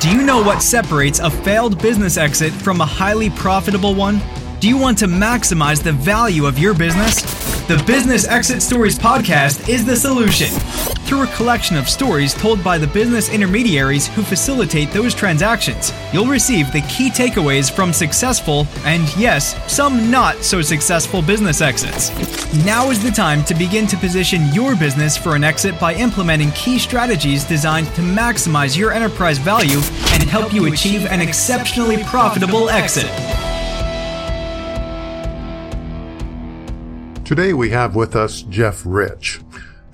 Do you know what separates a failed business exit from a highly profitable one? Do you want to maximize the value of your business? The Business Exit Stories podcast is the solution. Through a collection of stories told by the business intermediaries who facilitate those transactions, you'll receive the key takeaways from successful and, yes, some not so successful business exits. Now is the time to begin to position your business for an exit by implementing key strategies designed to maximize your enterprise value and help you achieve an exceptionally profitable exit. Today we have with us Jeff Rich,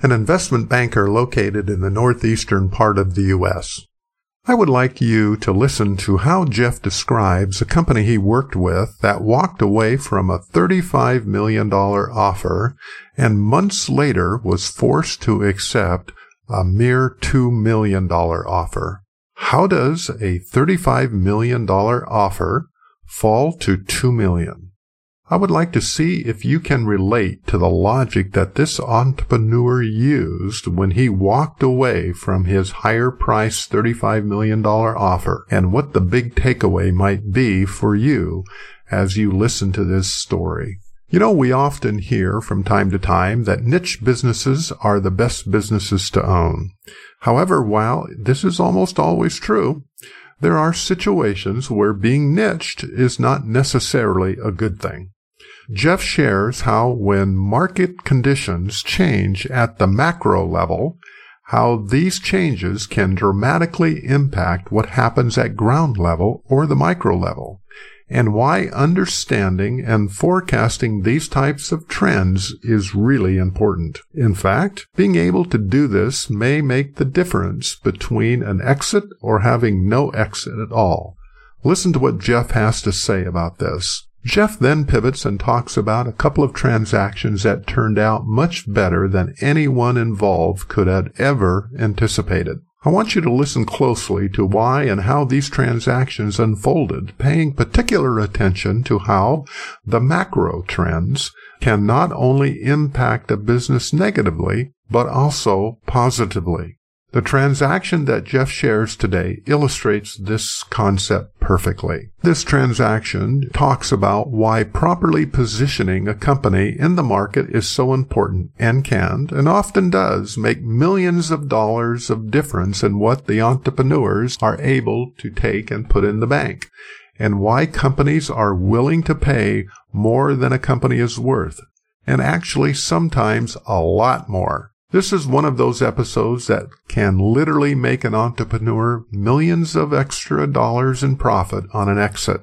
an investment banker located in the northeastern part of the U.S. I would like you to listen to how Jeff describes a company he worked with that walked away from a $35 million offer and months later was forced to accept a mere $2 million offer. How does a $35 million offer fall to $2 million? I would like to see if you can relate to the logic that this entrepreneur used when he walked away from his higher price $35 million offer and what the big takeaway might be for you as you listen to this story. You know, we often hear from time to time that niche businesses are the best businesses to own. However, while this is almost always true, there are situations where being niched is not necessarily a good thing. Jeff shares how when market conditions change at the macro level, how these changes can dramatically impact what happens at ground level or the micro level, and why understanding and forecasting these types of trends is really important. In fact, being able to do this may make the difference between an exit or having no exit at all. Listen to what Jeff has to say about this. Jeff then pivots and talks about a couple of transactions that turned out much better than anyone involved could have ever anticipated. I want you to listen closely to why and how these transactions unfolded, paying particular attention to how the macro trends can not only impact a business negatively, but also positively. The transaction that Jeff shares today illustrates this concept perfectly. This transaction talks about why properly positioning a company in the market is so important and can, and often does, make millions of dollars of difference in what the entrepreneurs are able to take and put in the bank, and why companies are willing to pay more than a company is worth, and actually sometimes a lot more. This is one of those episodes that can literally make an entrepreneur millions of extra dollars in profit on an exit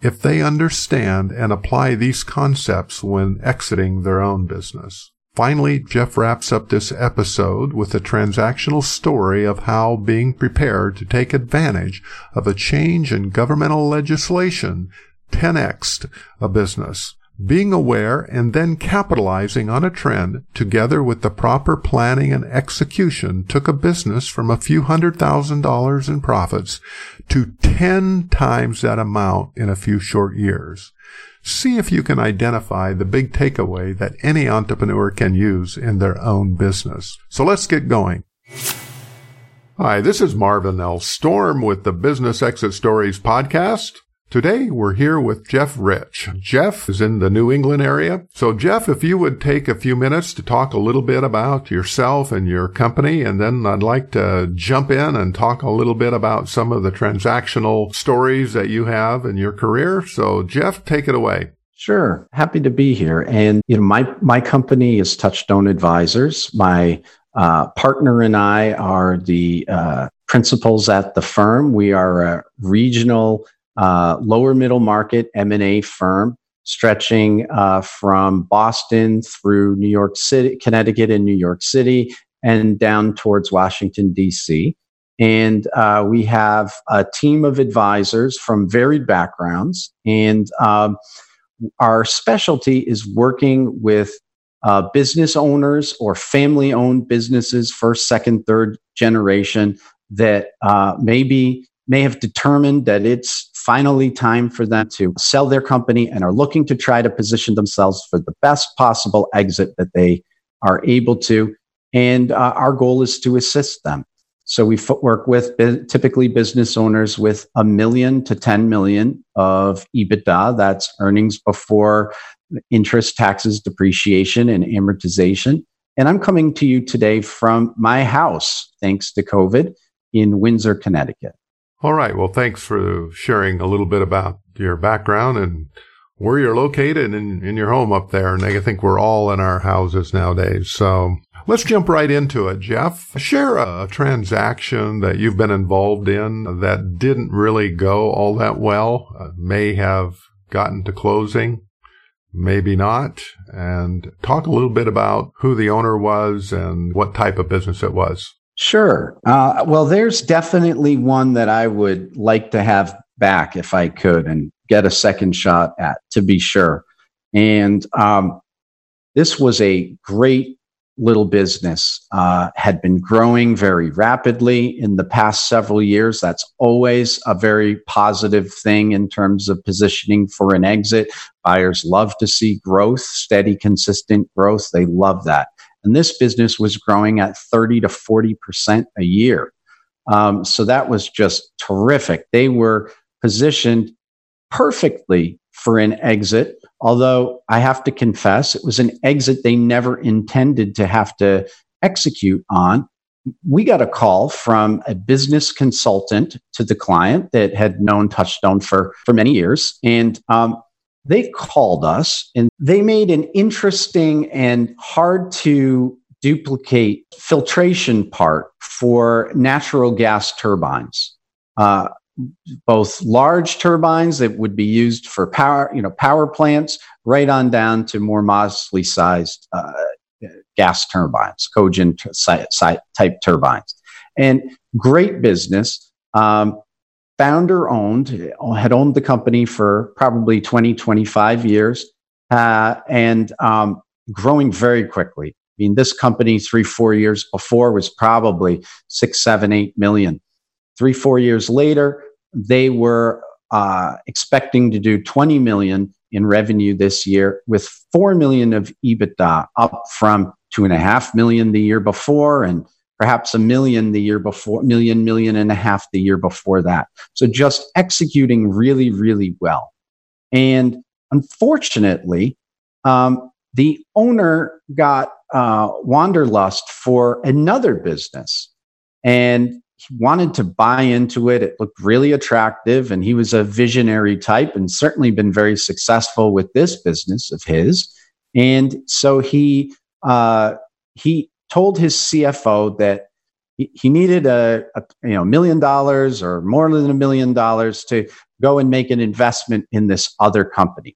if they understand and apply these concepts when exiting their own business. Finally, Jeff wraps up this episode with a transactional story of how being prepared to take advantage of a change in governmental legislation 10x'd a business. Being aware and then capitalizing on a trend together with the proper planning and execution took a business from a few $100,000 in profits to 10 times that amount in a few short years. See if you can identify the big takeaway that any entrepreneur can use in their own business. So let's get going. Hi, this is Marvin L. Storm with the Business Exit Stories podcast. Today, we're here with Jeff Rich. Jeff is in the New England area. So, Jeff, if you would take a few minutes to talk a little bit about yourself and your company, and then I'd like to jump in and talk a little bit about some of the transactional stories that you have in your career. So, Jeff, take it away. Sure. Happy to be here. And, you know, my company is Touchstone Advisors. My partner and I are the principals at the firm. We are a regional lower middle market M&A firm stretching from Boston through New York City, Connecticut and New York City, and down towards Washington, D.C. And we have a team of advisors from varied backgrounds. And our specialty is working with business owners or family-owned businesses, first, second, third generation, that may have determined that it's finally time for them to sell their company and are looking to try to position themselves for the best possible exit that they are able to. And our goal is to assist them. So we work with typically business owners with $1 million to $10 million of EBITDA. That's earnings before interest, taxes, depreciation, and amortization. And I'm coming to you today from my house, thanks to COVID, in Windsor, Connecticut. All right. Well, thanks for sharing a little bit about your background and where you're located in your home up there. And I think we're all in our houses nowadays. So let's jump right into it, Jeff. Share a transaction that you've been involved in that didn't really go all that well, may have gotten to closing, maybe not. And talk a little bit about who the owner was and what type of business it was. Sure. Well, there's definitely one that I would like to have back if I could and get a second shot at, to be sure. And this was a great little business, had been growing very rapidly in the past several years. That's always a very positive thing in terms of positioning for an exit. Buyers love to see growth, steady, consistent growth. They love that. And this business was growing at 30 to 40% a year. So that was just terrific. They were positioned perfectly for an exit, although I have to confess, it was an exit they never intended to have to execute on. We got a call from a business consultant to the client that had known Touchstone for many years. And they called us and they made an interesting and hard to duplicate filtration part for natural gas turbines, both large turbines that would be used for power, power plants, right on down to more modestly sized gas turbines, cogen type turbines. And great business. Founder owned, had owned the company for probably 20, 25 years, and growing very quickly. I mean, this company 3-4 years before was probably $6, $7, $8 million. 3-4 years later, they were expecting to do $20 million in revenue this year with $4 million of EBITDA, up from $2.5 million the year before and perhaps $1 million the year before, $1.5 million the year before that. So just executing really, really well. And unfortunately, the owner got wanderlust for another business and he wanted to buy into it. It looked really attractive and he was a visionary type and certainly been very successful with this business of his. And so he told his CFO that he needed $1 million or more than $1 million to go and make an investment in this other company.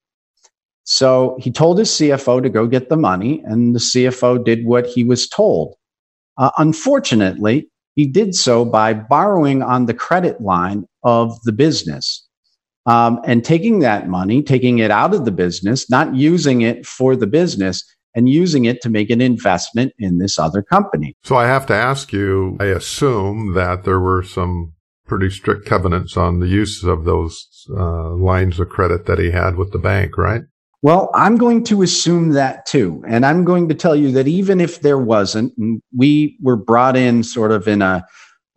So he told his CFO to go get the money, and the CFO did what he was told. Unfortunately, he did so by borrowing on the credit line of the business and taking that money, taking it out of the business, not using it for the business, and using it to make an investment in this other company. So I have to ask you, I assume that there were some pretty strict covenants on the use of those lines of credit that he had with the bank, right? Well, I'm going to assume that too. And I'm going to tell you that even if there wasn't, we were brought in sort of in a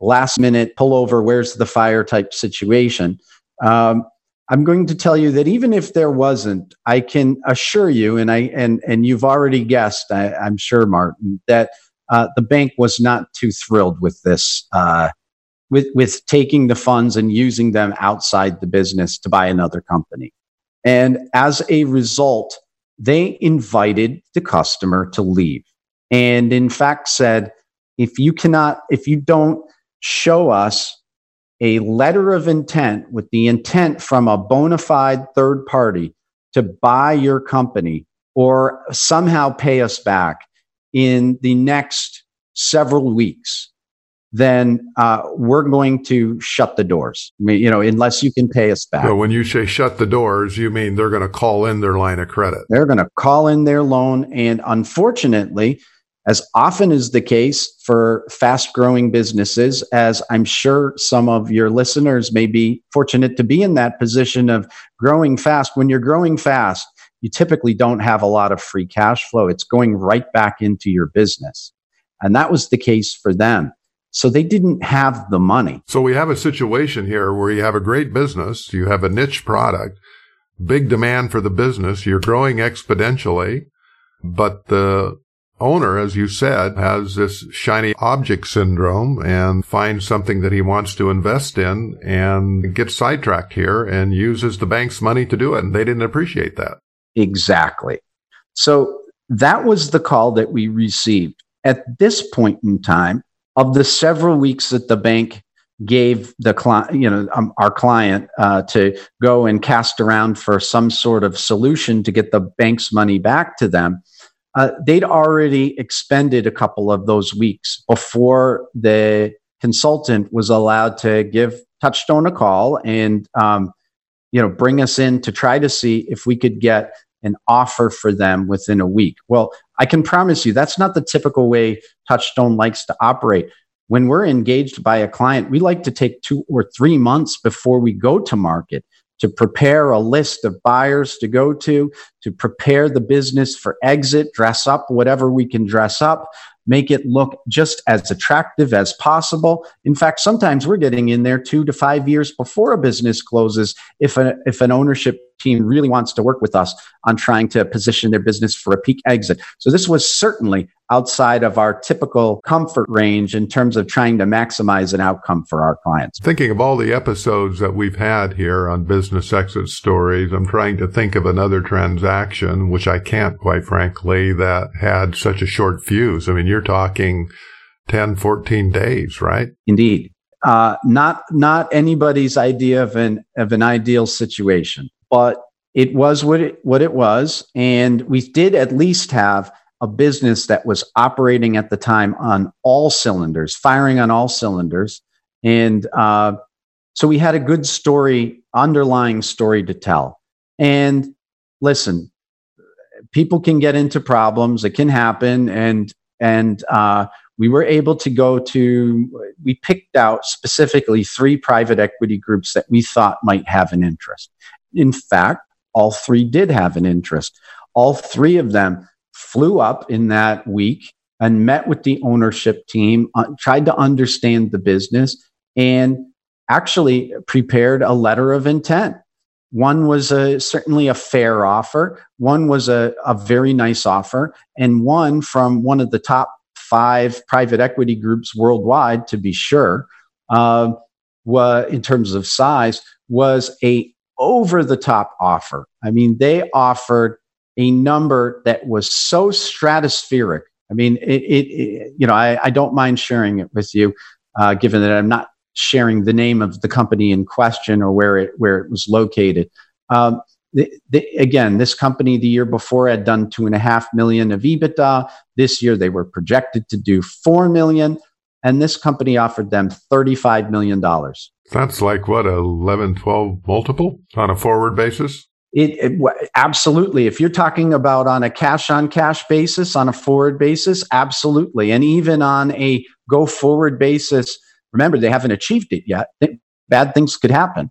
last minute pullover, where's the fire type situation. I'm going to tell you that even if there wasn't, I can assure you, and you've already guessed, I'm sure, Martin, that the bank was not too thrilled with this, with taking the funds and using them outside the business to buy another company. And as a result, they invited the customer to leave, and in fact said, if you don't show us a letter of intent with the intent from a bona fide third party to buy your company or somehow pay us back in the next several weeks, then we're going to shut the doors, unless you can pay us back. So when you say shut the doors, you mean they're going to call in their line of credit. They're going to call in their loan. And unfortunately, as often is the case for fast-growing businesses, as I'm sure some of your listeners may be fortunate to be in that position of growing fast. When you're growing fast, you typically don't have a lot of free cash flow. It's going right back into your business. And that was the case for them. So they didn't have the money. So we have a situation here where you have a great business, you have a niche product, big demand for the business, you're growing exponentially, but the owner, as you said, has this shiny object syndrome and finds something that he wants to invest in and gets sidetracked here and uses the bank's money to do it. And they didn't appreciate that. Exactly. So that was the call that we received. At this point in time, of the several weeks that the bank gave the our client to go and cast around for some sort of solution to get the bank's money back to them, they'd already expended a couple of those weeks before the consultant was allowed to give Touchstone a call and bring us in to try to see if we could get an offer for them within a week. Well, I can promise you that's not the typical way Touchstone likes to operate. When we're engaged by a client, we like to take 2 or 3 months before we go to market to prepare a list of buyers to go to prepare the business for exit, dress up whatever we can dress up, make it look just as attractive as possible. In fact, sometimes we're getting in there 2 to 5 years before a business closes if an ownership team really wants to work with us on trying to position their business for a peak exit. So this was certainly outside of our typical comfort range in terms of trying to maximize an outcome for our clients. Thinking of all the episodes that we've had here on Business Exit Stories, I'm trying to think of another transaction, which I can't, quite frankly, that had such a short fuse. I mean, you're talking 10, 14 days, right? Indeed. Not anybody's idea of an ideal situation. But it was what it was, and we did at least have a business that was operating at the time on all cylinders, firing on all cylinders, and so we had a good story, underlying story to tell. And listen, people can get into problems; it can happen, and we were able to we picked out specifically 3 private equity groups that we thought might have an interest. In fact, all 3 did have an interest. All 3 of them flew up in that week and met with the ownership team, tried to understand the business, and actually prepared a letter of intent. One was certainly a fair offer. One was a very nice offer. And one from one of the top 5 private equity groups worldwide, to be sure, in terms of size, was a over-the-top offer. I mean, they offered a number that was so stratospheric. I mean, I don't mind sharing it with you, given that I'm not sharing the name of the company in question or where it was located. Again, this company the year before had done $2.5 million of EBITDA. This year they were projected to do $4 million, and this company offered them $35 million. That's like, what, 11, 12 multiple on a forward basis? It absolutely. If you're talking about on a cash-on-cash basis, on a forward basis, absolutely. And even on a go-forward basis, remember, they haven't achieved it yet. Bad things could happen.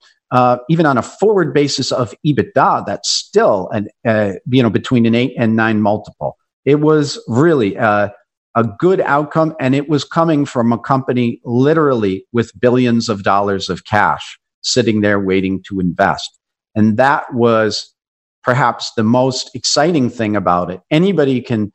Even on a forward basis of EBITDA, that's still between an 8 and 9 multiple. It was really a good outcome, and it was coming from a company literally with billions of dollars of cash sitting there waiting to invest. And that was perhaps the most exciting thing about it. Anybody can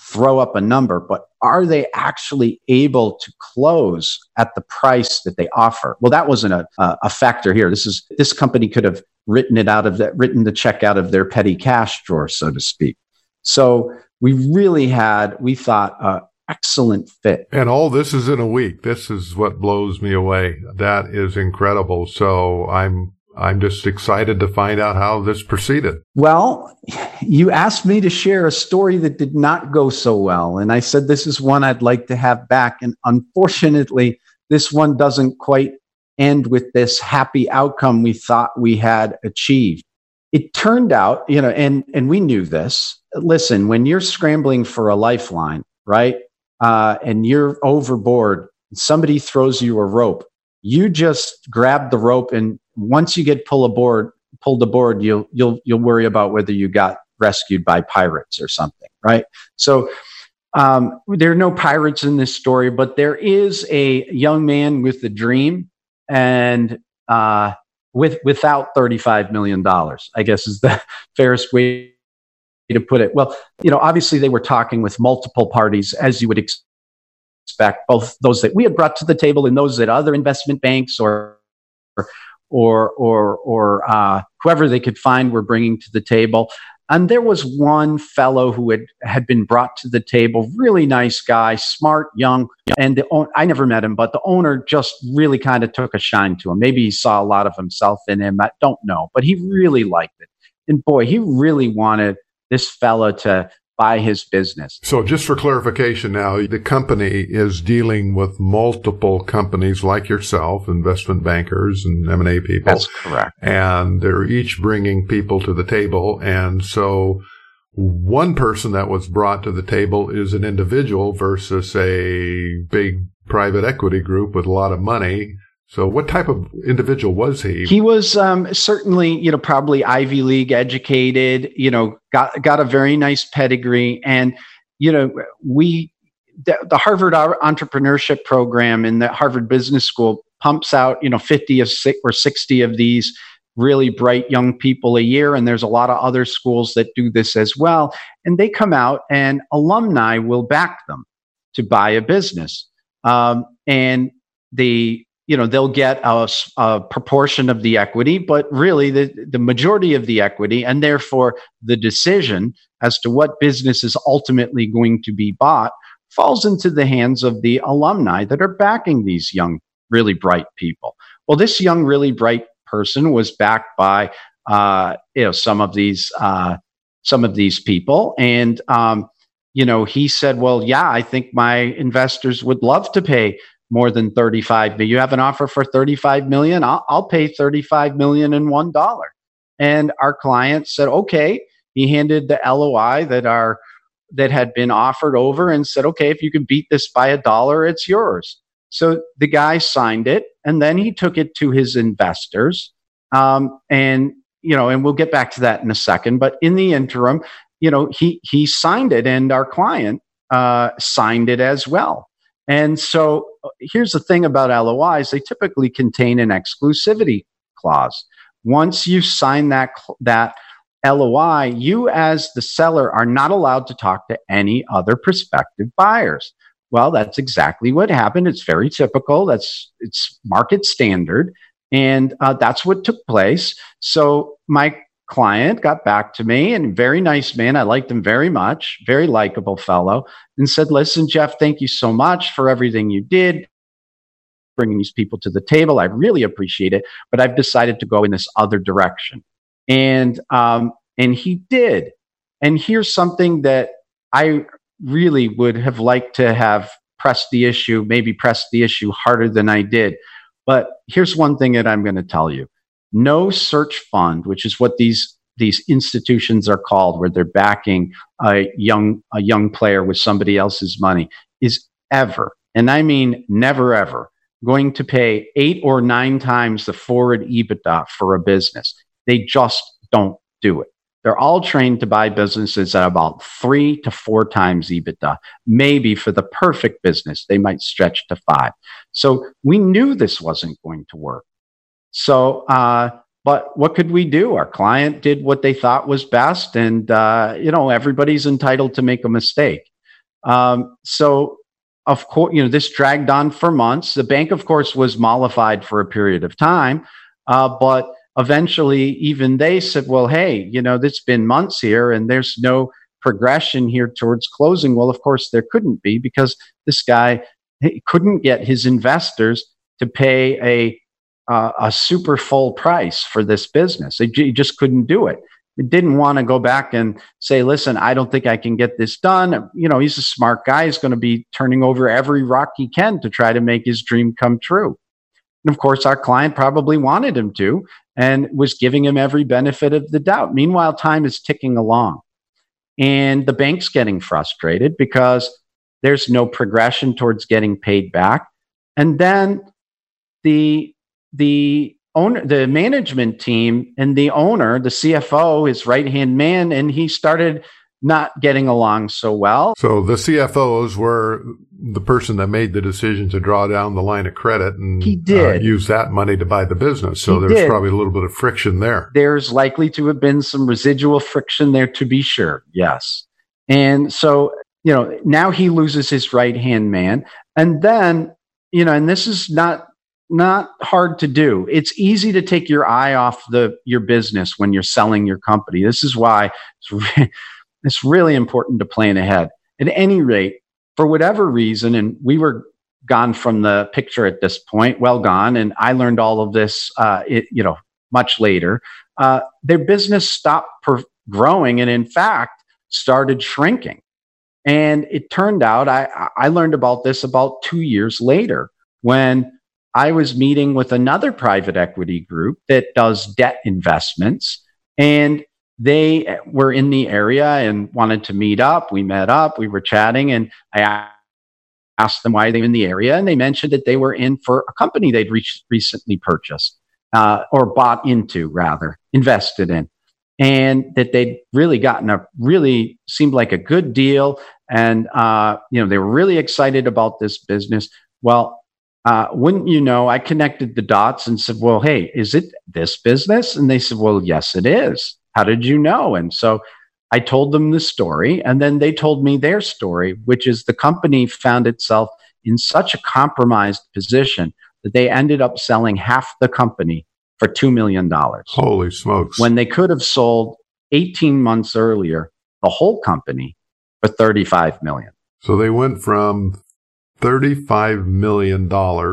throw up a number, but are they actually able to close at the price that they offer? Well, that wasn't a factor here. This company could have written the check out of their petty cash drawer, so to speak. So we really had, we thought, an excellent fit. And all this is in a week. This is what blows me away. That is incredible. So I'm just excited to find out how this proceeded. Well, you asked me to share a story that did not go so well. And I said, this is one I'd like to have back. And unfortunately, this one doesn't quite end with this happy outcome we thought we had achieved. It turned out, and we knew this. Listen, when you're scrambling for a lifeline, right, and you're overboard, somebody throws you a rope, you just grab the rope, and once you get pulled aboard, you'll worry about whether you got rescued by pirates or something, right? So There are no pirates in this story, but there is a young man with a dream and without $35 million, I guess is the fairest way to put it. Well, you know, obviously they were talking with multiple parties, as you would expect, both those that we had brought to the table and those that other investment banks or whoever they could find were bringing to the table. And there was one fellow who had been brought to the table, really nice guy, smart, young, and I never met him, but the owner just really kind of took a shine to him. Maybe he saw a lot of himself in him, I don't know, but he really liked it. And boy, he really wanted this fellow to buy his business. So just for clarification now, the company is dealing with multiple companies like yourself, investment bankers and M&A people. That's correct. And they're each bringing people to the table. And so one person that was brought to the table is an individual versus a big private equity group with a lot of money. So what type of individual was he? He was certainly, you know, probably Ivy League educated, you know, got a very nice pedigree. And, you know, the Harvard Entrepreneurship Program and the Harvard Business School pumps out, you know, 50 or 60 of these really bright young people a year. And there's a lot of other schools that do this as well. And they come out and alumni will back them to buy a business. You know, they'll get a proportion of the equity, but really the majority of the equity, and therefore the decision as to what business is ultimately going to be bought falls into the hands of the alumni that are backing these young, really bright people. Well, this young, really bright person was backed by some of these people, and you know, he said, "Well, yeah, I think my investors would love to pay more than 35, but you have an offer for 35 million. I'll pay 35 million and $1." And our client said, okay. He handed the LOI that had been offered over and said, okay, if you can beat this by $1, it's yours. So the guy signed it, and then he took it to his investors. And we'll get back to that in a second, but in the interim, you know, he signed it, and our client signed it as well. And so here's the thing about LOIs. They typically contain an exclusivity clause. Once you sign that LOI, you as the seller are not allowed to talk to any other prospective buyers. Well, that's exactly what happened. It's very typical. It's market standard. And that's what took place. So my client got back to me, and very nice man. I liked him very much, very likable fellow, and said, listen, Jeff, thank you so much for everything you did, bringing these people to the table. I really appreciate it, but I've decided to go in this other direction. And he did. And here's something that I really would have liked to have pressed the issue harder than I did. But here's one thing that I'm going to tell you. No search fund, which is what these institutions are called, where they're backing a young player with somebody else's money, is ever, and I mean never ever, going to pay 8 or 9 times the forward EBITDA for a business. They just don't do it. They're all trained to buy businesses at about 3 to 4 times EBITDA. Maybe for the perfect business, they might stretch to 5. So we knew this wasn't going to work. So, but what could we do? Our client did what they thought was best, and, you know, everybody's entitled to make a mistake. So of course, you know, this dragged on for months. The bank, of course, was mollified for a period of time. But eventually even they said, well, hey, you know, it's been months here and there's no progression here towards closing. Well, of course there couldn't be, because this guy couldn't get his investors to pay a super full price for this business. They just couldn't do it. They didn't want to go back and say, listen, I don't think I can get this done. You know, he's a smart guy. He's going to be turning over every rock he can to try to make his dream come true. And of course, our client probably wanted him to and was giving him every benefit of the doubt. Meanwhile, time is ticking along, and the bank's getting frustrated because there's no progression towards getting paid back. And then the owner, the management team, and the owner, the CFO, his right-hand man, and he started not getting along so well. So the CFOs were the person that made the decision to draw down the line of credit and use that money to buy the business. So there's probably a little bit of friction there. There's likely to have been some residual friction there, to be sure. Yes. And so, you know, now he loses his right-hand man. And then, you know, and this is not hard to do. It's easy to take your eye off your business when you're selling your company. This is why it's really important to plan ahead. At any rate, for whatever reason, and we were gone from the picture at this point, well gone, and I learned all of this, much later. Their business stopped growing, and in fact, started shrinking. And it turned out, I learned about this about 2 years later when I was meeting with another private equity group that does debt investments, and they were in the area and wanted to meet up. We met up, we were chatting, and I asked them why they were in the area. And they mentioned that they were in for a company they'd recently purchased or bought into, rather, invested in. And that they'd really gotten really seemed like a good deal. And, they were really excited about this business. Well, wouldn't you know, I connected the dots and said, well, hey, is it this business? And they said, well, yes, it is. How did you know? And so I told them the story, and then they told me their story, which is the company found itself in such a compromised position that they ended up selling half the company for $2 million. Holy smokes. When they could have sold 18 months earlier, the whole company for $35 million. So they went from $35 million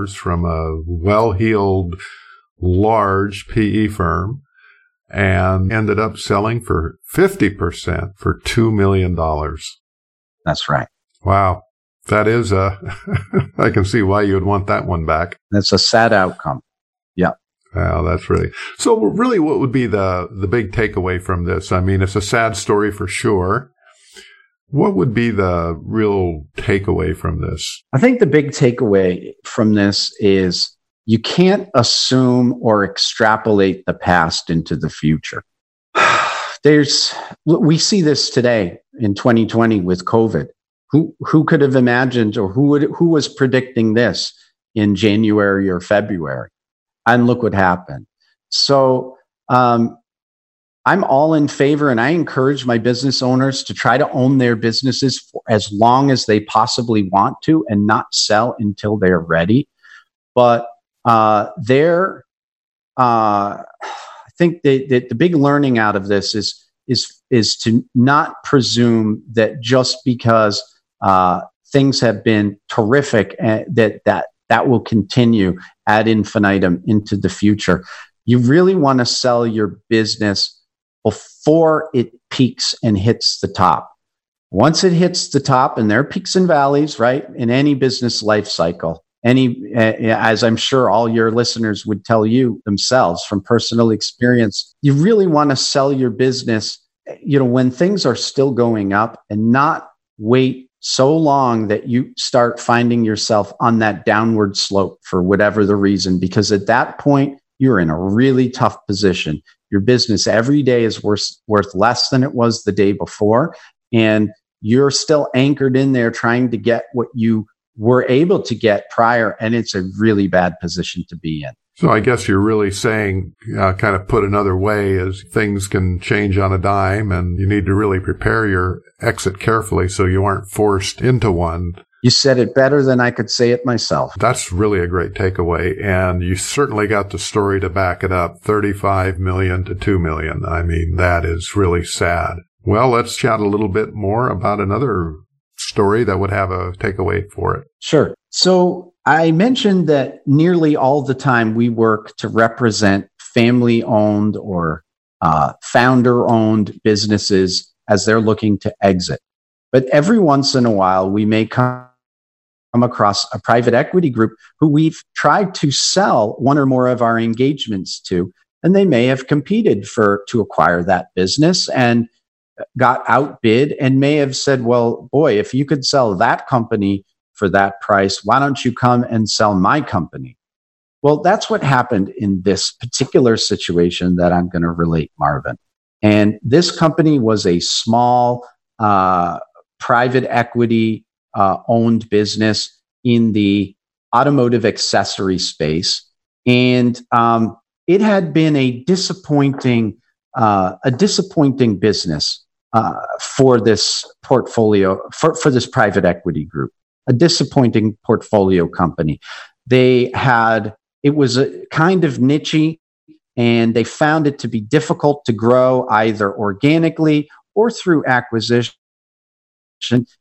from a well-heeled, large PE firm and ended up selling for 50% for $2 million. That's right. Wow. That is I can see why you would want that one back. That's a sad outcome. Yeah. Wow, that's really... So really, what would be the big takeaway from this? I mean, it's a sad story for sure. What would be the real takeaway from this? I think the big takeaway from this is you can't assume or extrapolate the past into the future. We see this today in 2020 with COVID. Who could have imagined, or who was predicting this in January or February? And look what happened. So I'm all in favor, and I encourage my business owners to try to own their businesses for as long as they possibly want to and not sell until they're ready. But I think that the big learning out of this is to not presume that just because things have been terrific that will continue ad infinitum into the future. You really want to sell your business before it peaks and hits the top. Once it hits the top, and there are peaks and valleys, right? In any business life cycle, as I'm sure all your listeners would tell you themselves from personal experience, you really want to sell your business, you know, when things are still going up, and not wait so long that you start finding yourself on that downward slope for whatever the reason, because at that point, you're in a really tough position. Your business every day is worth less than it was the day before, and you're still anchored in there trying to get what you were able to get prior, and it's a really bad position to be in. So I guess you're really saying, kind of put another way, is things can change on a dime, and you need to really prepare your exit carefully so you aren't forced into one. You said it better than I could say it myself. That's really a great takeaway, and you certainly got the story to back it up, $35 million to $2 million. I mean, that is really sad. Well, let's chat a little bit more about another story that would have a takeaway for it. Sure. So I mentioned that nearly all the time we work to represent family-owned or founder-owned businesses as they're looking to exit. But every once in a while, we may come across a private equity group who we've tried to sell one or more of our engagements to, and they may have competed to acquire that business and got outbid, and may have said, well, boy, if you could sell that company for that price, why don't you come and sell my company? Well, that's what happened in this particular situation that I'm going to relate, Marvin. And this company was a small private equity owned business in the automotive accessory space. And it had been a disappointing business for this portfolio, for this private equity group, a disappointing portfolio company. It was a kind of nichey, and they found it to be difficult to grow either organically or through acquisition.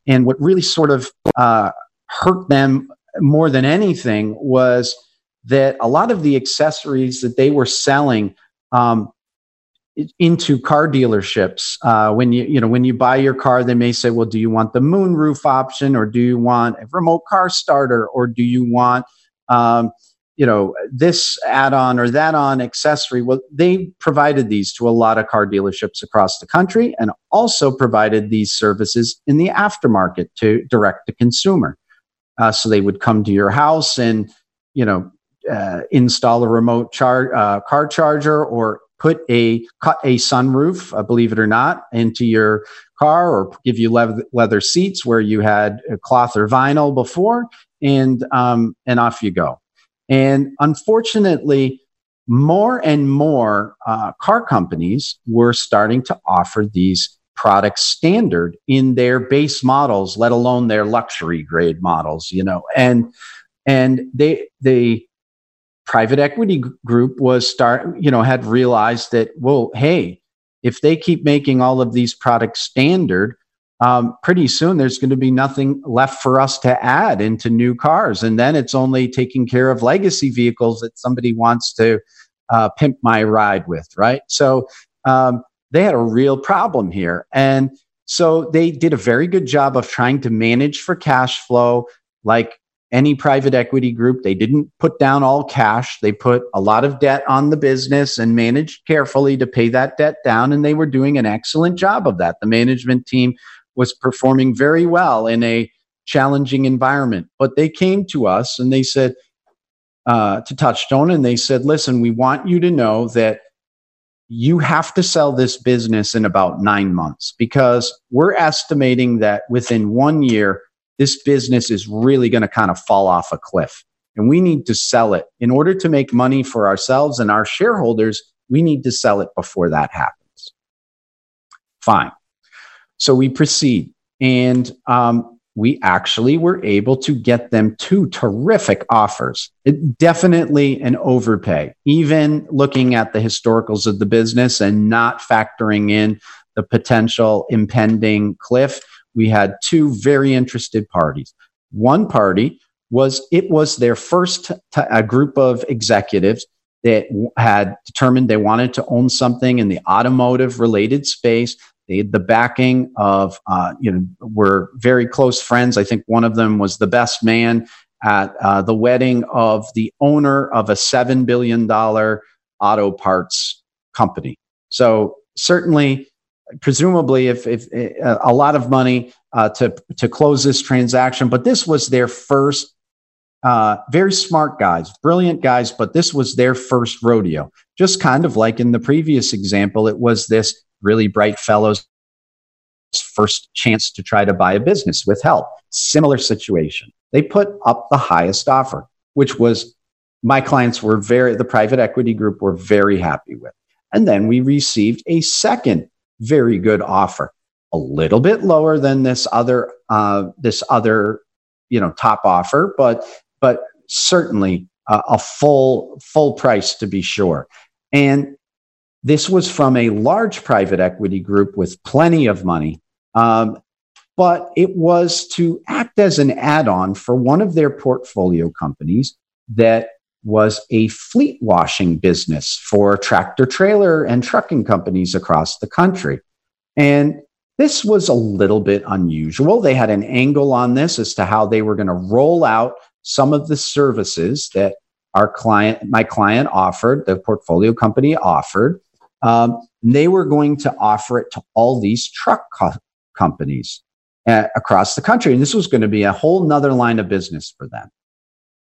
And what really sort of hurt them more than anything was that a lot of the accessories that they were selling into car dealerships, when you buy your car, they may say, well, do you want the moonroof option, or do you want a remote car starter, or do you want this add-on or that on accessory? Well, they provided these to a lot of car dealerships across the country, and also provided these services in the aftermarket to direct to consumer. So they would come to your house and install a remote car charger, or cut a sunroof, believe it or not, into your car, or give you leather seats where you had cloth or vinyl before, and off you go. And unfortunately, more and more car companies were starting to offer these products standard in their base models, let alone their luxury grade models. And they. Private equity group had realized that, well, hey, if they keep making all of these products standard, pretty soon there's going to be nothing left for us to add into new cars. And then it's only taking care of legacy vehicles that somebody wants to pimp my ride with, right? So they had a real problem here. And so they did a very good job of trying to manage for cash flow. Like any private equity group, they didn't put down all cash. They put a lot of debt on the business and managed carefully to pay that debt down. And they were doing an excellent job of that. The management team was performing very well in a challenging environment. But they came to us and they said, to Touchstone, and they said, listen, we want you to know that you have to sell this business in about 9 months, because we're estimating that within 1 year, this business is really going to kind of fall off a cliff, and we need to sell it in order to make money for ourselves and our shareholders. We need to sell it before that happens. Fine. So we proceed, and we actually were able to get them two terrific offers. It definitely an overpay, even looking at the historicals of the business and not factoring in the potential impending cliff. We had two very interested parties. One party was their first a group of executives that had determined they wanted to own something in the automotive related space. They had the backing of, were very close friends. I think one of them was the best man at the wedding of the owner of a $7 billion auto parts company. So certainly, presumably, if a lot of money to close this transaction, but this was their first, very smart guys, brilliant guys, but this was their first rodeo. Just kind of like in the previous example, it was this really bright fellow's first chance to try to buy a business with help. Similar situation. They put up the highest offer, which was the private equity group were very happy with. And then we received a second very good offer, a little bit lower than this other top offer, but certainly a full price to be sure. And this was from a large private equity group with plenty of money, but it was to act as an add-on for one of their portfolio companies that was a fleet washing business for tractor trailer and trucking companies across the country. And this was a little bit unusual. They had an angle on this as to how they were going to roll out some of the services that my client offered, the portfolio company offered. They were going to offer it to all these truck companies across the country. And this was going to be a whole nother line of business for them.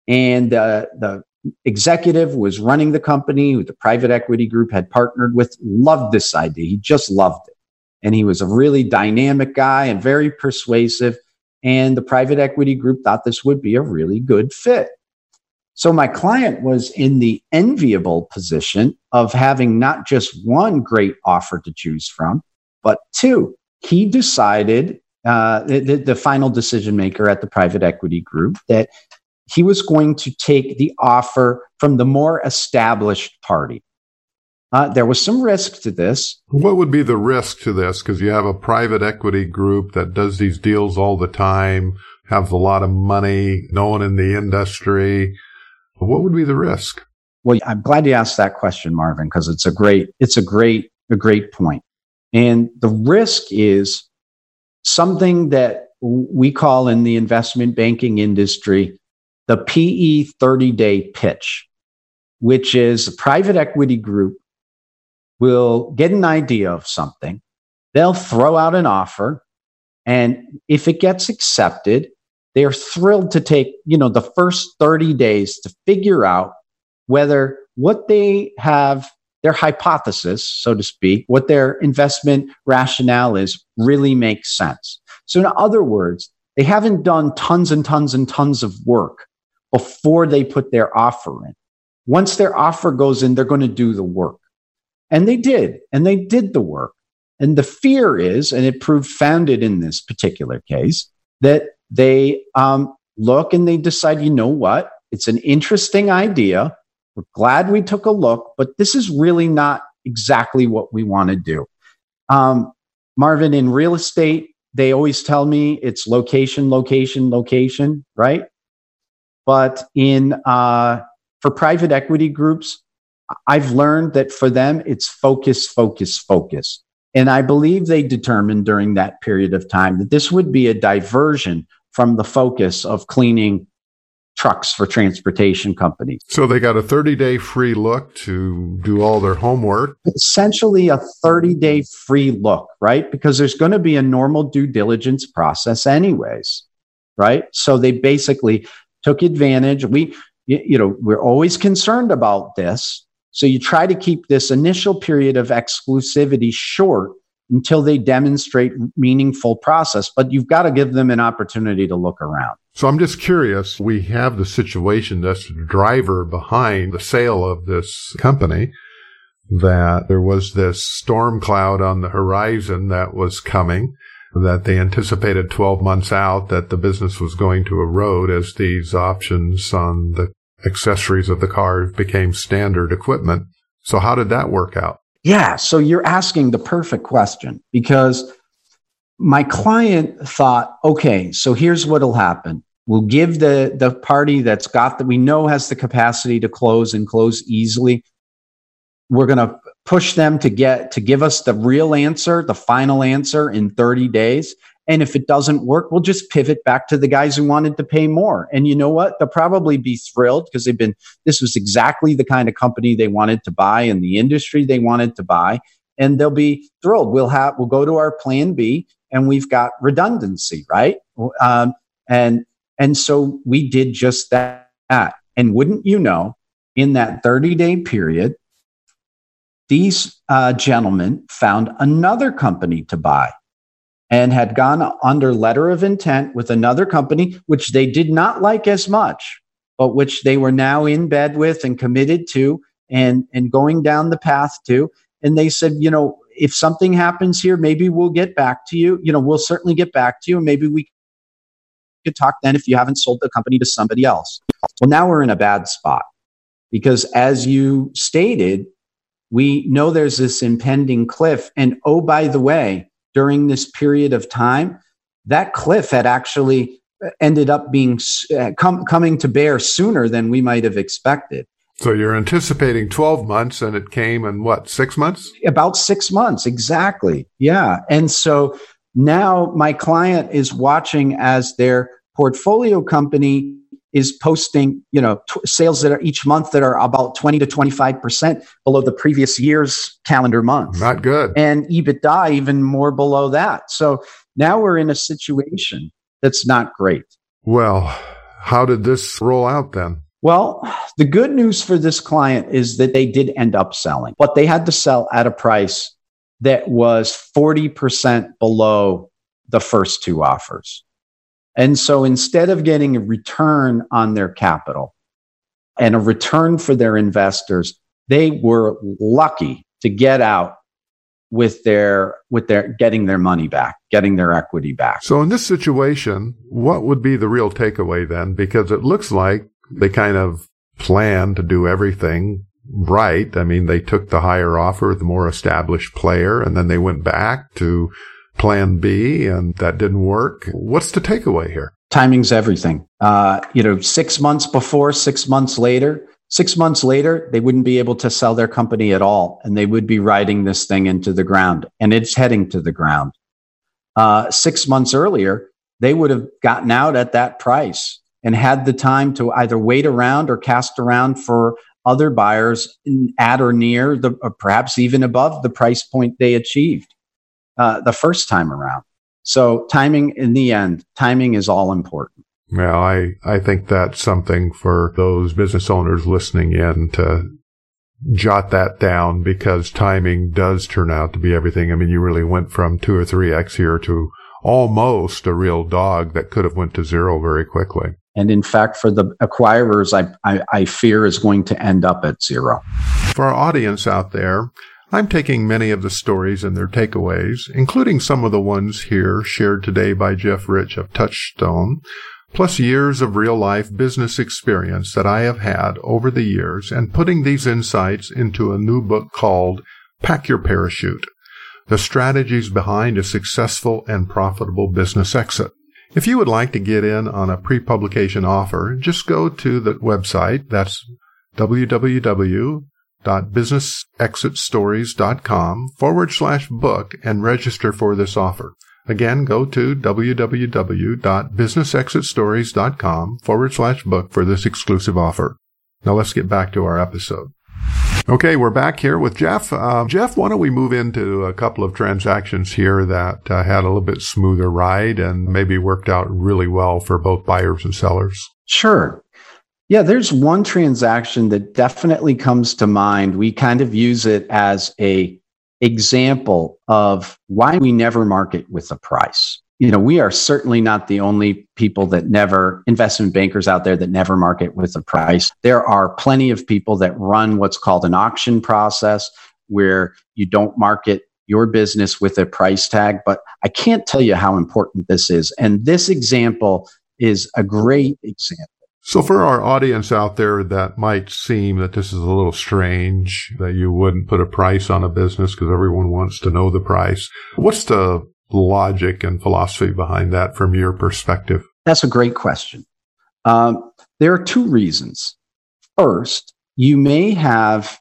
And the executive was running the company who the private equity group had partnered with, loved this idea. He just loved it. And he was a really dynamic guy and very persuasive. And the private equity group thought this would be a really good fit. So my client was in the enviable position of having not just one great offer to choose from, but two. He decided, the final decision maker at the private equity group, that he was going to take the offer from the more established party. There was some risk to this. What would be the risk to this? Because you have a private equity group that does these deals all the time, have a lot of money, known in the industry. What would be the risk? Well, I'm glad you asked that question, Marvin, because it's a great point. And the risk is something that we call in the investment banking industry the PE 30-day pitch, which is a private equity group will get an idea of something. They'll throw out an offer. And if it gets accepted, they're thrilled to take, the first 30 days to figure out whether what they have, their hypothesis, so to speak, what their investment rationale is, really makes sense. So in other words, they haven't done tons and tons and tons of work before they put their offer in. Once their offer goes in, they're going to do the work. And they did the work. And the fear is, and it proved founded in this particular case, that they look and they decide, it's an interesting idea. We're glad we took a look, but this is really not exactly what we want to do. Marvin, in real estate, they always tell me it's location, location, location, right? But for private equity groups, I've learned that for them, it's focus, focus, focus. And I believe they determined during that period of time that this would be a diversion from the focus of cleaning trucks for transportation companies. So they got a 30-day free look to do all their homework. Essentially a 30-day free look, right? Because there's going to be a normal due diligence process anyways, right? So they basically took advantage. We're always concerned about this. So you try to keep this initial period of exclusivity short until they demonstrate meaningful process, but you've got to give them an opportunity to look around. So I'm just curious, we have the situation that's the driver behind the sale of this company, that there was this storm cloud on the horizon that was coming, that they anticipated 12 months out that the business was going to erode as these options on the accessories of the car became standard equipment. So how did that work out? Yeah, so you're asking the perfect question, because my client thought, okay, so here's what'll happen. We'll give the party that we know has the capacity to close and close easily. We're going to push them to give us the real answer, the final answer in 30 days. And if it doesn't work, we'll just pivot back to the guys who wanted to pay more. And you know what? They'll probably be thrilled, because this was exactly the kind of company they wanted to buy and the industry they wanted to buy. And they'll be thrilled. We'll go to our plan B, and we've got redundancy, right? And so we did just that. And wouldn't you know, in that 30-day period, these gentlemen found another company to buy, and had gone under letter of intent with another company, which they did not like as much, but which they were now in bed with and committed to and going down the path to. And they said, if something happens here, maybe we'll get back to you. We'll certainly get back to you. And maybe we could talk then if you haven't sold the company to somebody else. Well, now we're in a bad spot, because as you stated, we know there's this impending cliff. And oh, by the way, during this period of time, that cliff had actually ended up being coming to bear sooner than we might have expected. So you're anticipating 12 months, and it came in what, 6 months? About 6 months, exactly. Yeah. And so now my client is watching as their portfolio company is posting, sales that are each month that are about 20 to 25% below the previous year's calendar month. Not good. And EBITDA even more below that. So now we're in a situation that's not great. Well, how did this roll out then? Well, the good news for this client is that they did end up selling, but they had to sell at a price that was 40% below the first two offers. And so instead of getting a return on their capital and a return for their investors, they were lucky to get out with their getting their money back, getting their equity back. So in this situation, what would be the real takeaway then? Because it looks like they kind of planned to do everything right. I mean, they took the higher offer, the more established player, and then they went back to plan B, and that didn't work. What's the takeaway here? Timing's everything. 6 months before, 6 months later. 6 months later, they wouldn't be able to sell their company at all, and they would be riding this thing into the ground, and it's heading to the ground. 6 months earlier, they would have gotten out at that price and had the time to either wait around or cast around for other buyers at or near, or perhaps even above the price point they achieved the first time around. So timing, in the end, timing is all important. Well, I think that's something for those business owners listening in to jot that down, because timing does turn out to be everything. I mean, you really went from 2 or 3x here to almost a real dog that could have went to zero very quickly. And in fact, for the acquirers, I fear is going to end up at zero. For our audience out there, I'm taking many of the stories and their takeaways, including some of the ones here shared today by Jeff Rich of Touchstone, plus years of real-life business experience that I have had over the years, and putting these insights into a new book called Pack Your Parachute: The Strategies Behind a Successful and Profitable Business Exit. If you would like to get in on a pre-publication offer, just go to the website. That's www.businessexitstories.com/book and register for this offer. Again, go to www.businessexitstories.com/book for this exclusive offer. Now let's get back to our episode. Okay, we're back here with Jeff. Jeff, why don't we move into a couple of transactions here that had a little bit smoother ride and maybe worked out really well for both buyers and sellers? Sure. Yeah, there's one transaction that definitely comes to mind. We kind of use it as a example of why we never market with a price. You know, we are certainly not the only people that never, investment bankers out there that never market with a price. There are plenty of people that run what's called an auction process where you don't market your business with a price tag, but I can't tell you how important this is. And this example is a great example. So for our audience out there that might seem that this is a little strange, that you wouldn't put a price on a business because everyone wants to know the price, what's the logic and philosophy behind that from your perspective? That's a great question. There are two reasons. First, you may have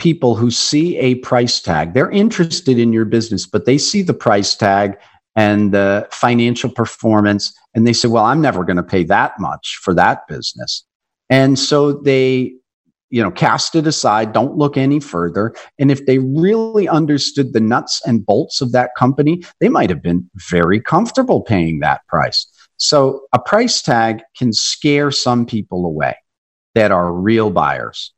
people who see a price tag. They're interested in your business, but they see the price tag and the financial performance, and they say, well, I'm never going to pay that much for that business. And so they, cast it aside, don't look any further. And if they really understood the nuts and bolts of that company, they might have been very comfortable paying that price. So a price tag can scare some people away that are real buyers.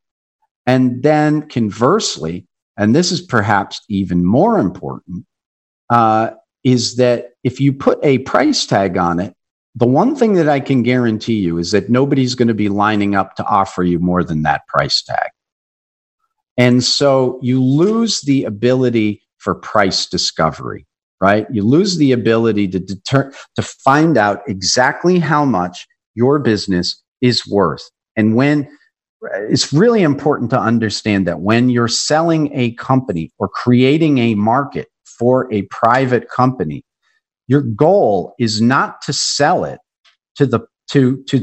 And then conversely, and this is perhaps even more important, is that if you put a price tag on it, the one thing that I can guarantee you is that nobody's going to be lining up to offer you more than that price tag. And so you lose the ability for price discovery, right? You lose the ability to find out exactly how much your business is worth. And when it's really important to understand that when you're selling a company or creating a market for a private company, your goal is not to sell it to the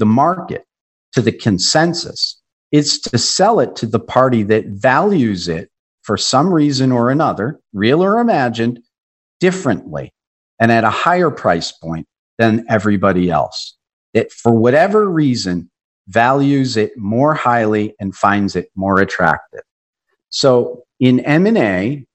market, to the consensus. It's to sell it to the party that values it for some reason or another, real or imagined, differently and at a higher price point than everybody else. That for whatever reason values it more highly and finds it more attractive. So in M&A,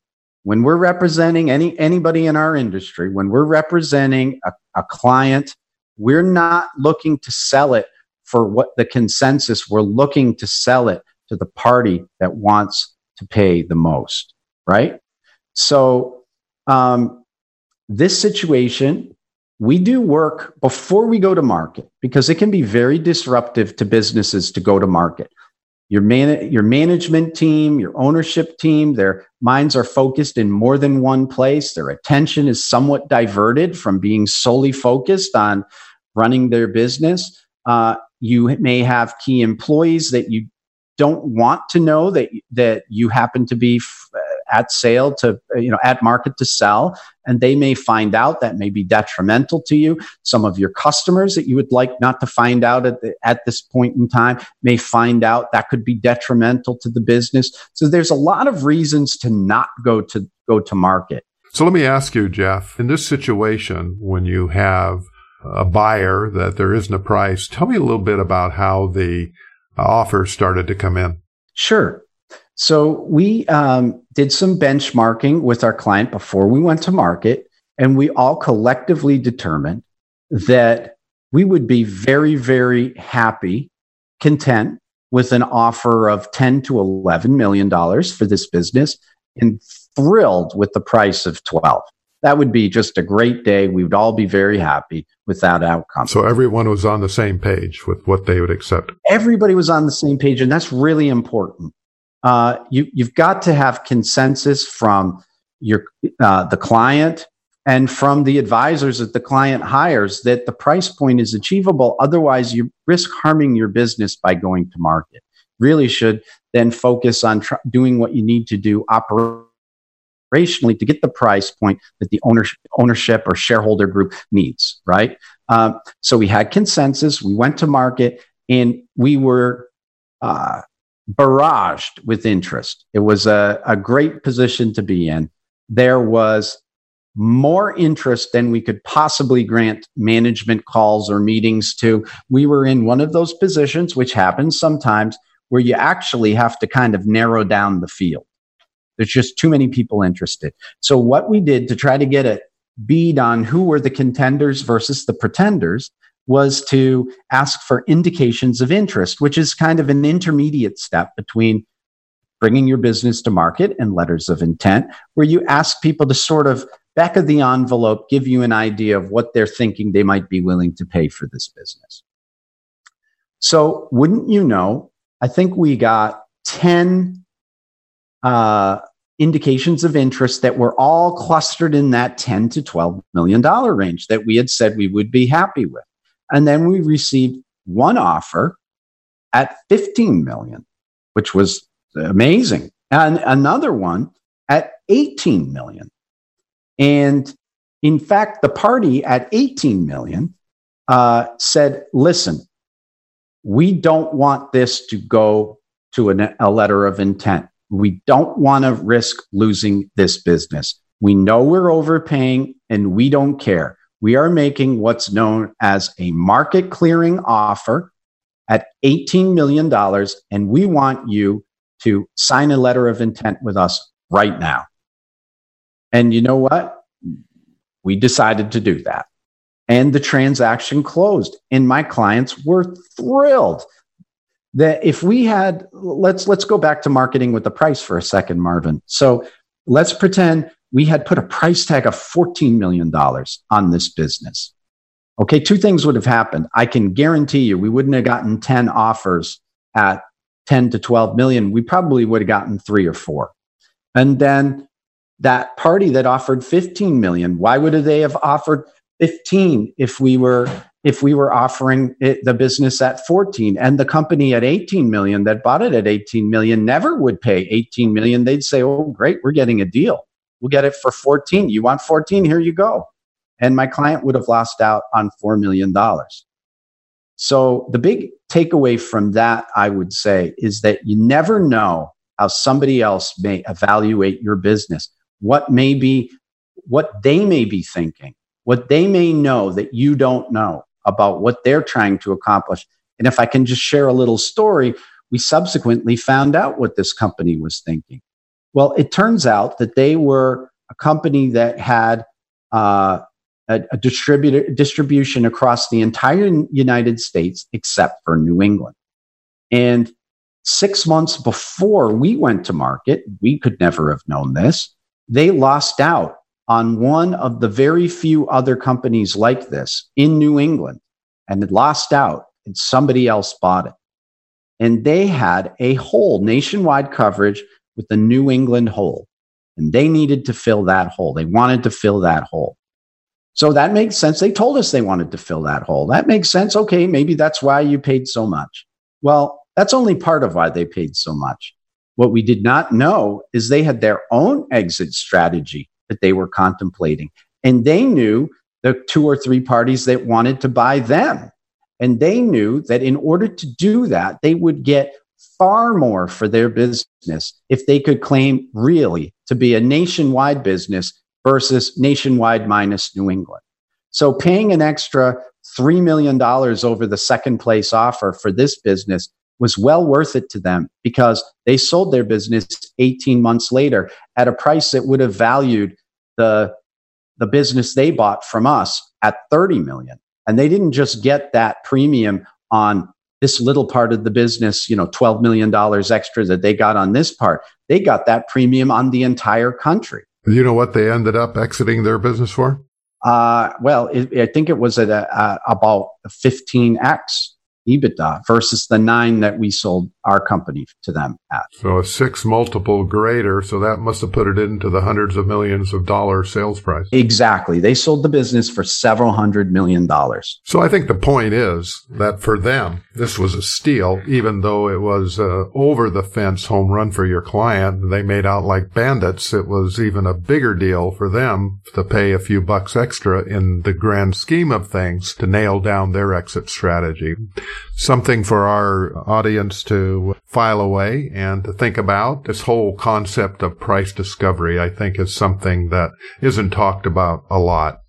when we're representing anybody in our industry, when we're representing a client, we're not looking to sell it for what the consensus, we're looking to sell it to the party that wants to pay the most, right? So this situation, we do work before we go to market because it can be very disruptive to businesses to go to market. Your management team, your ownership team, their minds are focused in more than one place. Their attention is somewhat diverted from being solely focused on running their business. You may have key employees that you don't want to know that you happen to be at sale to, at market to sell, and they may find out. That may be detrimental to you. Some of your customers that you would like not to find out at this point in time may find out. That could be detrimental to the business. So there's a lot of reasons to not go to market. So let me ask you, Jeff, in this situation, when you have a buyer that there isn't a price, tell me a little bit about how the offers started to come in. Sure. So we did some benchmarking with our client before we went to market, and we all collectively determined that we would be very, very happy, content with an offer of $10 to $11 million for this business and thrilled with the price of $12. That would be just a great day. We would all be very happy with that outcome. So everyone was on the same page with what they would accept. Everybody was on the same page, and that's really important. You've got to have consensus from your the client and from the advisors that the client hires that the price point is achievable. Otherwise, you risk harming your business by going to market. Really should then focus on doing what you need to do operationally to get the price point that the ownership or shareholder group needs, right? So we had consensus, we went to market, and we were barraged with interest. It was a great position to be in. There was more interest than we could possibly grant management calls or meetings to. We were in one of those positions, which happens sometimes, where you actually have to kind of narrow down the field. There's just too many people interested. So what we did to try to get a bead on who were the contenders versus the pretenders was to ask for indications of interest, which is kind of an intermediate step between bringing your business to market and letters of intent, where you ask people to sort of back of the envelope, give you an idea of what they're thinking they might be willing to pay for this business. So wouldn't you know, I think we got 10 indications of interest that were all clustered in that $10 to $12 million range that we had said we would be happy with. And then we received one offer at $15 million, which was amazing. And another one at $18 million. And in fact, the party at $18 million said, listen, we don't want this to go to a letter of intent. We don't want to risk losing this business. We know we're overpaying and we don't care. We are making what's known as a market clearing offer at $18 million, and we want you to sign a letter of intent with us right now. And you know what? We decided to do that. And the transaction closed, and my clients were thrilled. That if we had, let's go back to marketing with the price for a second, Marvin. So let's pretend we had put a price tag of $14 million on this business. Okay, two things would have happened. I can guarantee you we wouldn't have gotten 10 offers at 10 to 12 million. We probably would have gotten 3 or 4. And then that party that offered 15 million, why would they have offered 15 if we were offering it, the business at 14, and the company at 18 million that bought it at 18 million never would pay 18 million. They'd say, oh, great, we're getting a deal. We'll get it for 14. You want 14? Here you go. And my client would have lost out on $4 million. So the big takeaway from that, I would say, is that you never know how somebody else may evaluate your business, what they may be thinking, what they may know that you don't know about what they're trying to accomplish. And if I can just share a little story, we subsequently found out what this company was thinking. Well, it turns out that they were a company that had a distribution across the entire United States except for New England. And 6 months before we went to market, we could never have known this, they lost out on one of the very few other companies like this in New England, and it lost out, and somebody else bought it. And they had a hole, nationwide coverage with the New England hole, and they needed to fill that hole. They wanted to fill that hole. So that makes sense. They told us they wanted to fill that hole. That makes sense. Okay, maybe that's why you paid so much. Well, that's only part of why they paid so much. What we did not know is they had their own exit strategy that they were contemplating. And they knew the two or three parties that wanted to buy them. And they knew that in order to do that, they would get far more for their business if they could claim really to be a nationwide business versus nationwide minus New England. So paying an extra $3 million over the second place offer for this business was well worth it to them, because they sold their business 18 months later at a price that would have valued the business they bought from us at $30 million. And they didn't just get that premium on this little part of the business, you know, $12 million extra that they got on this part. They got that premium on the entire country. You know what they ended up exiting their business for? I think it was at about 15x EBITDA versus the 9 that we sold our company to them at. So a 6 multiple greater. So that must have put it into the hundreds of millions of dollars sales price. Exactly. They sold the business for several $100 million. So I think the point is that for them, this was a steal, even though it was over the fence home run for your client. They made out like bandits. It was even a bigger deal for them to pay a few bucks extra in the grand scheme of things to nail down their exit strategy. Something for our audience to file away and to think about. This whole concept of price discovery, I think, is something that isn't talked about a lot.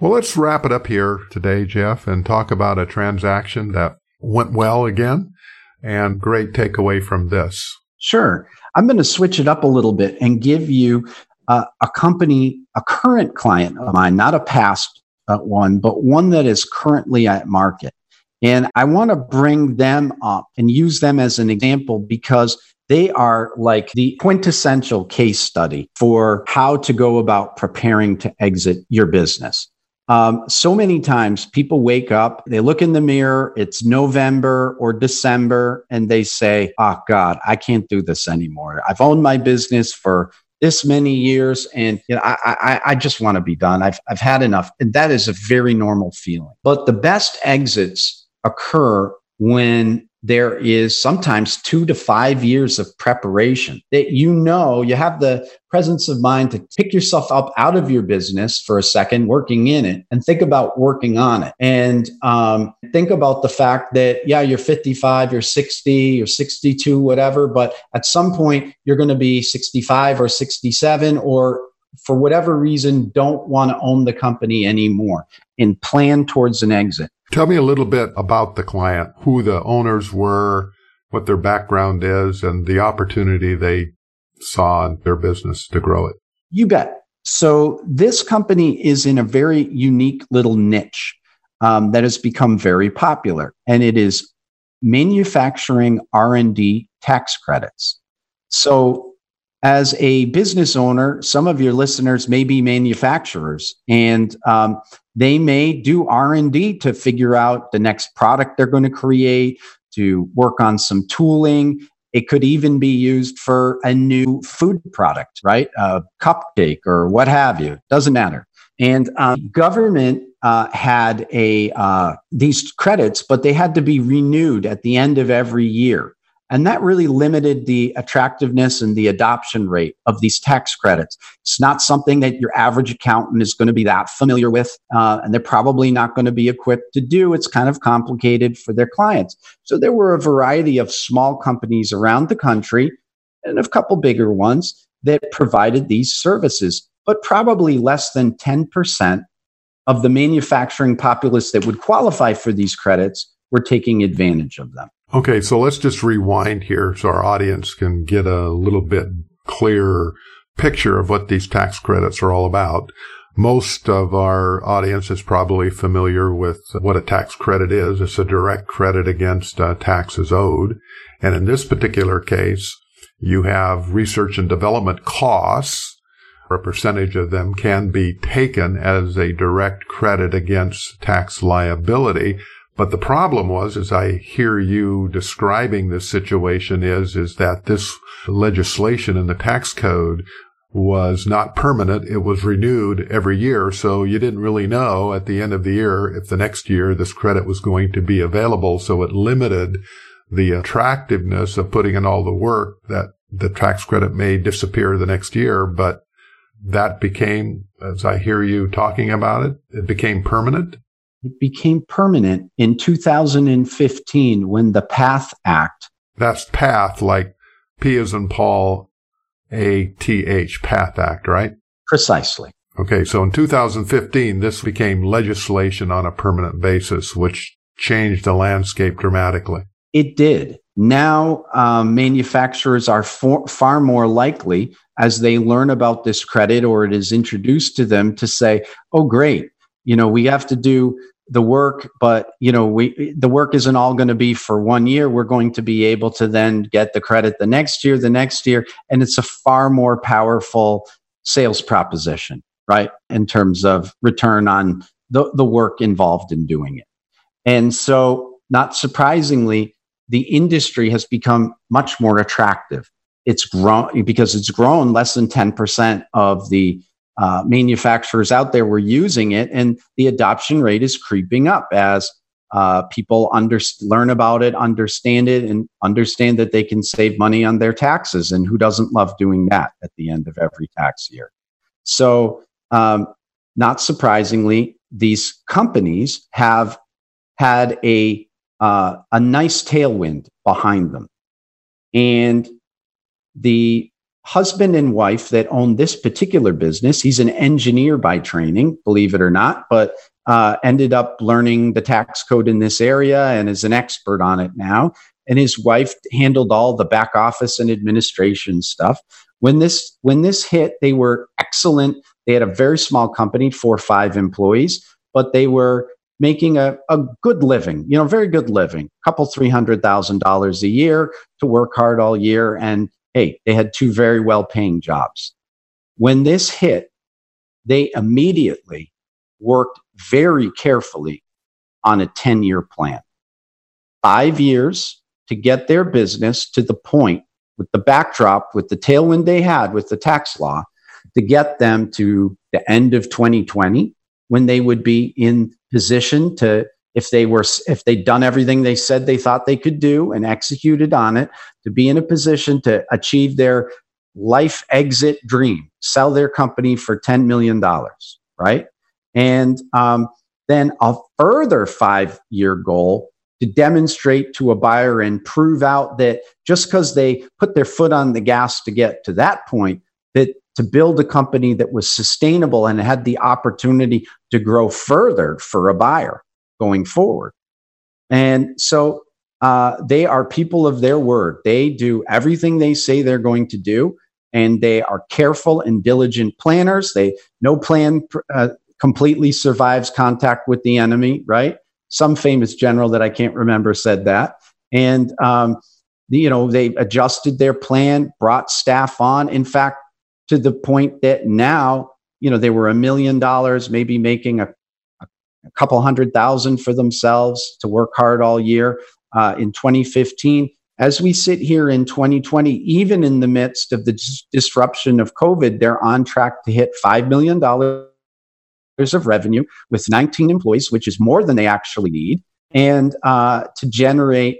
Well, let's wrap it up here today, Jeff, and talk about a transaction that went well again and great takeaway from this. Sure. I'm going to switch it up a little bit and give you a company, a current client of mine, not a past one, but one that is currently at market. And I want to bring them up and use them as an example, because they are like the quintessential case study for how to go about preparing to exit your business. So many times people wake up, they look in the mirror, it's November or December, and they say, oh God, I can't do this anymore. I've owned my business for this many years, and you know, I just want to be done. I've had enough. And that is a very normal feeling. But the best exits occur when there is sometimes 2 to 5 years of preparation, that you know you have the presence of mind to pick yourself up out of your business for a second, working in it, and think about working on it. And think about the fact that, yeah, you're 55, you're 60, you're 62, whatever, but at some point you're going to be 65 or 67, or for whatever reason, don't want to own the company anymore, and plan towards an exit. Tell me a little bit about the client, who the owners were, what their background is, and the opportunity they saw in their business to grow it. You bet. So this company is in a very unique little niche that has become very popular, and it is manufacturing R&D tax credits. So as a business owner, some of your listeners may be manufacturers, and they may do R&D to figure out the next product they're going to create, to work on some tooling. It could even be used for a new food product, right? A cupcake or what have you. Doesn't matter. And government had these credits, but they had to be renewed at the end of every year. And that really limited the attractiveness and the adoption rate of these tax credits. It's not something that your average accountant is going to be that familiar with, and they're probably not going to be equipped to do. It's kind of complicated for their clients. So there were a variety of small companies around the country, and a couple bigger ones, that provided these services, but probably less than 10% of the manufacturing populace that would qualify for these credits were taking advantage of them. Okay, so let's just rewind here so our audience can get a little bit clearer picture of what these tax credits are all about. Most of our audience is probably familiar with what a tax credit is. It's a direct credit against taxes owed. And in this particular case, you have research and development costs proper percentage of them can be taken as a direct credit against tax liability. But the problem was, as I hear you describing this situation, is that this legislation in the tax code was not permanent. It was renewed every year. So you didn't really know at the end of the year if the next year this credit was going to be available. So it limited the attractiveness of putting in all the work that the tax credit may disappear the next year. But that became, as I hear you talking about it, it became permanent. It became permanent in 2015 when the PATH Act. That's PATH, like P as in Paul, A-T-H, PATH Act, right? Precisely. Okay, so in 2015, this became legislation on a permanent basis, which changed the landscape dramatically. It did. Now, manufacturers are far more likely, as they learn about this credit or it is introduced to them, to say, oh, great, you know, we have to do the work, but, you know, the work isn't all going to be for 1 year. We're going to be able to then get the credit the next year. And it's a far more powerful sales proposition, right? In terms of return on the work involved in doing it. And so, not surprisingly, the industry has become much more attractive. It's grown because it's grown less than 10% of the manufacturers out there were using it, and the adoption rate is creeping up as people learn about it, understand it, and understand that they can save money on their taxes. And who doesn't love doing that at the end of every tax year? So, not surprisingly, these companies have had a nice tailwind behind them, and the husband and wife that own this particular business, he's an engineer by training, believe it or not, but ended up learning the tax code in this area and is an expert on it now. And his wife handled all the back office and administration stuff. When this hit, they were excellent. They had a very small company, 4 or 5 employees, but they were making a good living, you know, very good living, $300,000 a year to work hard all year. And hey, they had 2 very well-paying jobs. When this hit, they immediately worked very carefully on a 10-year plan. 5 years to get their business to the point, with the backdrop, with the tailwind they had with the tax law, to get them to the end of 2020, when they would be in position to, if they'd done everything they said they thought they could do and executed on it, to be in a position to achieve their life exit dream, sell their company for $10 million, right? And then a further 5-year goal to demonstrate to a buyer and prove out that just because they put their foot on the gas to get to that point, that to build a company that was sustainable and had the opportunity to grow further for a buyer going forward. And so they are people of their word. They do everything they say they're going to do, and they are careful and diligent planners. No plan completely survives contact with the enemy, right? Some famous general that I can't remember said that. And you know, they adjusted their plan, brought staff on. In fact, to the point that now, you know, they were $1 million, maybe making a couple $100,000 for themselves to work hard all year in 2015. As we sit here in 2020, even in the midst of the disruption of COVID, they're on track to hit $5 million of revenue with 19 employees, which is more than they actually need, and to generate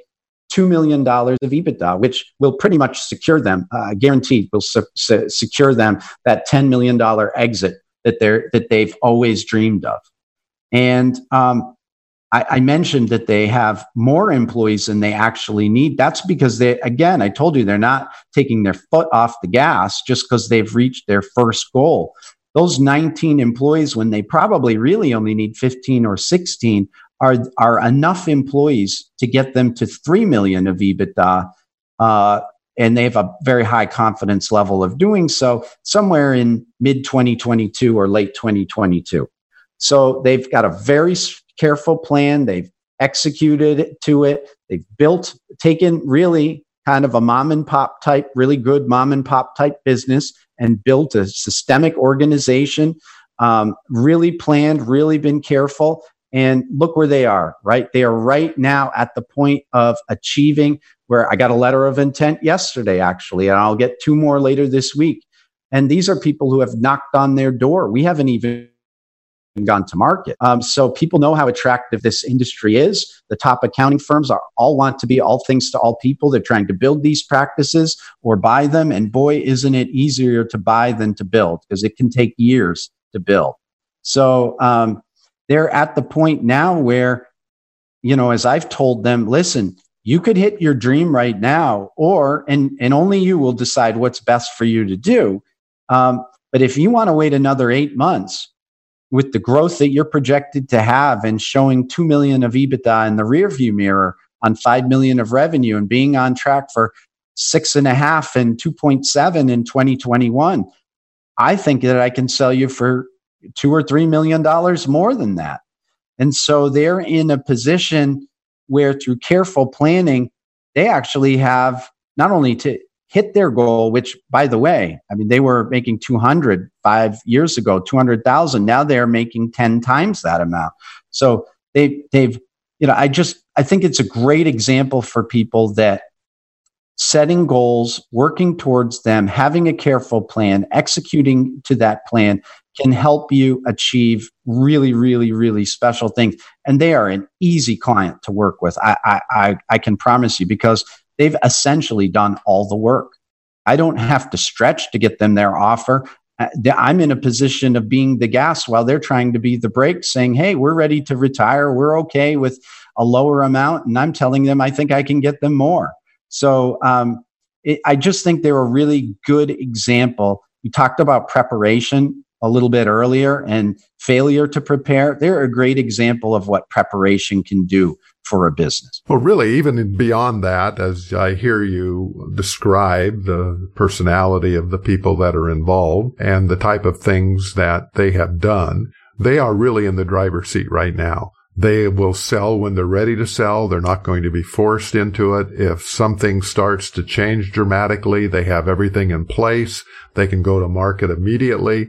$2 million of EBITDA, which will pretty much secure them, guaranteed will secure them that $10 million exit that they've always dreamed of. And I mentioned that they have more employees than they actually need. That's because they, again, I told you, they're not taking their foot off the gas just because they've reached their first goal. Those 19 employees, when they probably really only need 15 or 16, are enough employees to get them to 3 million of EBITDA. And they have a very high confidence level of doing so somewhere in mid 2022 or late 2022. So they've got a very careful plan. They've executed to it. They've built, taken really kind of a mom and pop type, really good mom and pop type business, and built a systemic organization, really planned, really been careful. And look where they are, right? They are right now at the point of achieving where I got a letter of intent yesterday, actually, and I'll get two more later this week. And these are people who have knocked on their door. We haven't even gone to market. So people know how attractive this industry is. The top accounting firms are all want to be all things to all people. They're trying to build these practices or buy them. And boy, isn't it easier to buy than to build, because it can take years to build. So they're at the point now where, you know, as I've told them, listen, you could hit your dream right now, or, and only you will decide what's best for you to do. But if you want to wait another 8 months with the growth that you're projected to have and showing 2 million of EBITDA in the rearview mirror on 5 million of revenue and being on track for 6.5 and 2.7 in 2021, I think that I can sell you for $2 or $3 million more than that. And so they're in a position where through careful planning, they actually have not only to hit their goal, which by the way, I mean, they were making 200 5 years ago, 200,000. Now they're making 10 times that amount. So they've, you know, I think it's a great example for people that setting goals, working towards them, having a careful plan, executing to that plan can help you achieve really, really, really special things. And they are an easy client to work with. I can promise you, because they've essentially done all the work. I don't have to stretch to get them their offer. I'm in a position of being the gas while they're trying to be the brake, saying, hey, we're ready to retire. We're okay with a lower amount. And I'm telling them, I think I can get them more. So I just think they're a really good example. We talked about preparation a little bit earlier and failure to prepare. They're a great example of what preparation can do for a business. Well, really, even beyond that, as I hear you describe the personality of the people that are involved and the type of things that they have done, they are really in the driver's seat right now. They will sell when they're ready to sell. They're not going to be forced into it. If something starts to change dramatically, they have everything in place. They can go to market immediately.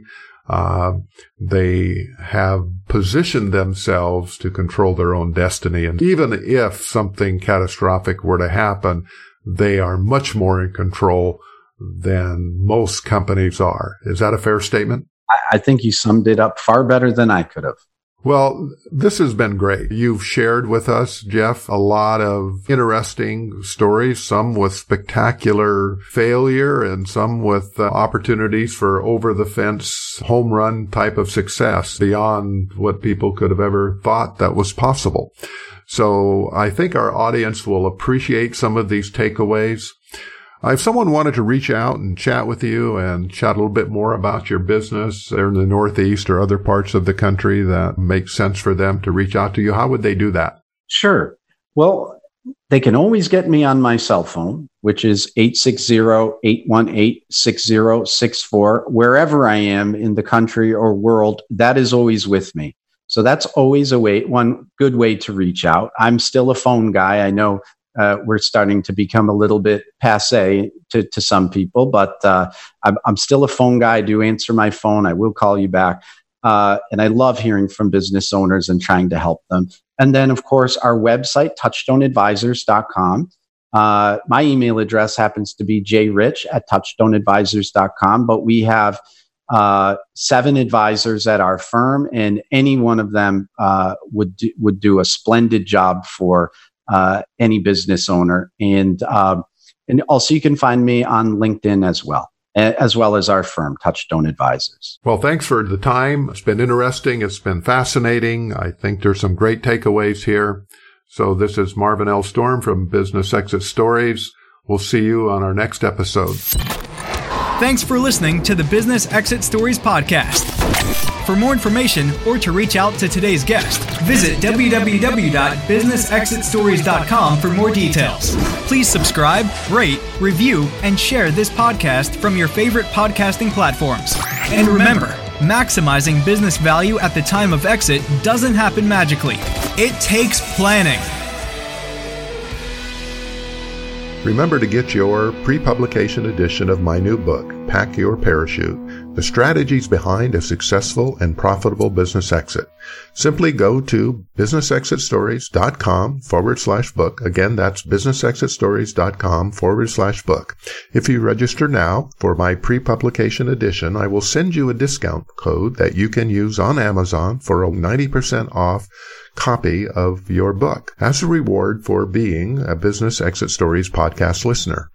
They have positioned themselves to control their own destiny. And even if something catastrophic were to happen, they are much more in control than most companies are. Is that a fair statement? I think you summed it up far better than I could have. Well, this has been great. You've shared with us, Jeff, a lot of interesting stories, some with spectacular failure and some with opportunities for over-the-fence, home-run type of success beyond what people could have ever thought that was possible. So I think our audience will appreciate some of these takeaways. If someone wanted to reach out and chat with you and chat a little bit more about your business, they're in the Northeast or other parts of the country that make sense for them to reach out to you, how would they do that? Sure. Well, they can always get me on my cell phone, which is 860-818-6064. Wherever I am in the country or world, that is always with me. So that's always one good way to reach out. I'm still a phone guy. I know we're starting to become a little bit passe to some people, but I'm still a phone guy. I do answer my phone. I will call you back. And I love hearing from business owners and trying to help them. And then, of course, our website, touchstoneadvisors.com. My email address happens to be jrich@touchstoneadvisors.com, but we have 7 advisors at our firm, and any one of them would do a splendid job for any business owner. And also you can find me on LinkedIn as well as our firm, Touchstone Advisors. Well, thanks for the time. It's been interesting. It's been fascinating. I think there's some great takeaways here. So this is Marvin L. Storm from Business Exit Stories. We'll see you on our next episode. Thanks for listening to the Business Exit Stories podcast. For more information or to reach out to today's guest, visit www.businessexitstories.com for more details. Please subscribe, rate, review, and share this podcast from your favorite podcasting platforms. And remember, maximizing business value at the time of exit doesn't happen magically. It takes planning. Remember to get your pre-publication edition of my new book, Pack Your Parachute, The Strategies Behind a Successful and Profitable Business Exit. Simply go to businessexitstories.com/book. Again, that's businessexitstories.com/book. If you register now for my pre-publication edition, I will send you a discount code that you can use on Amazon for a 90% off copy of your book as a reward for being a Business Exit Stories podcast listener.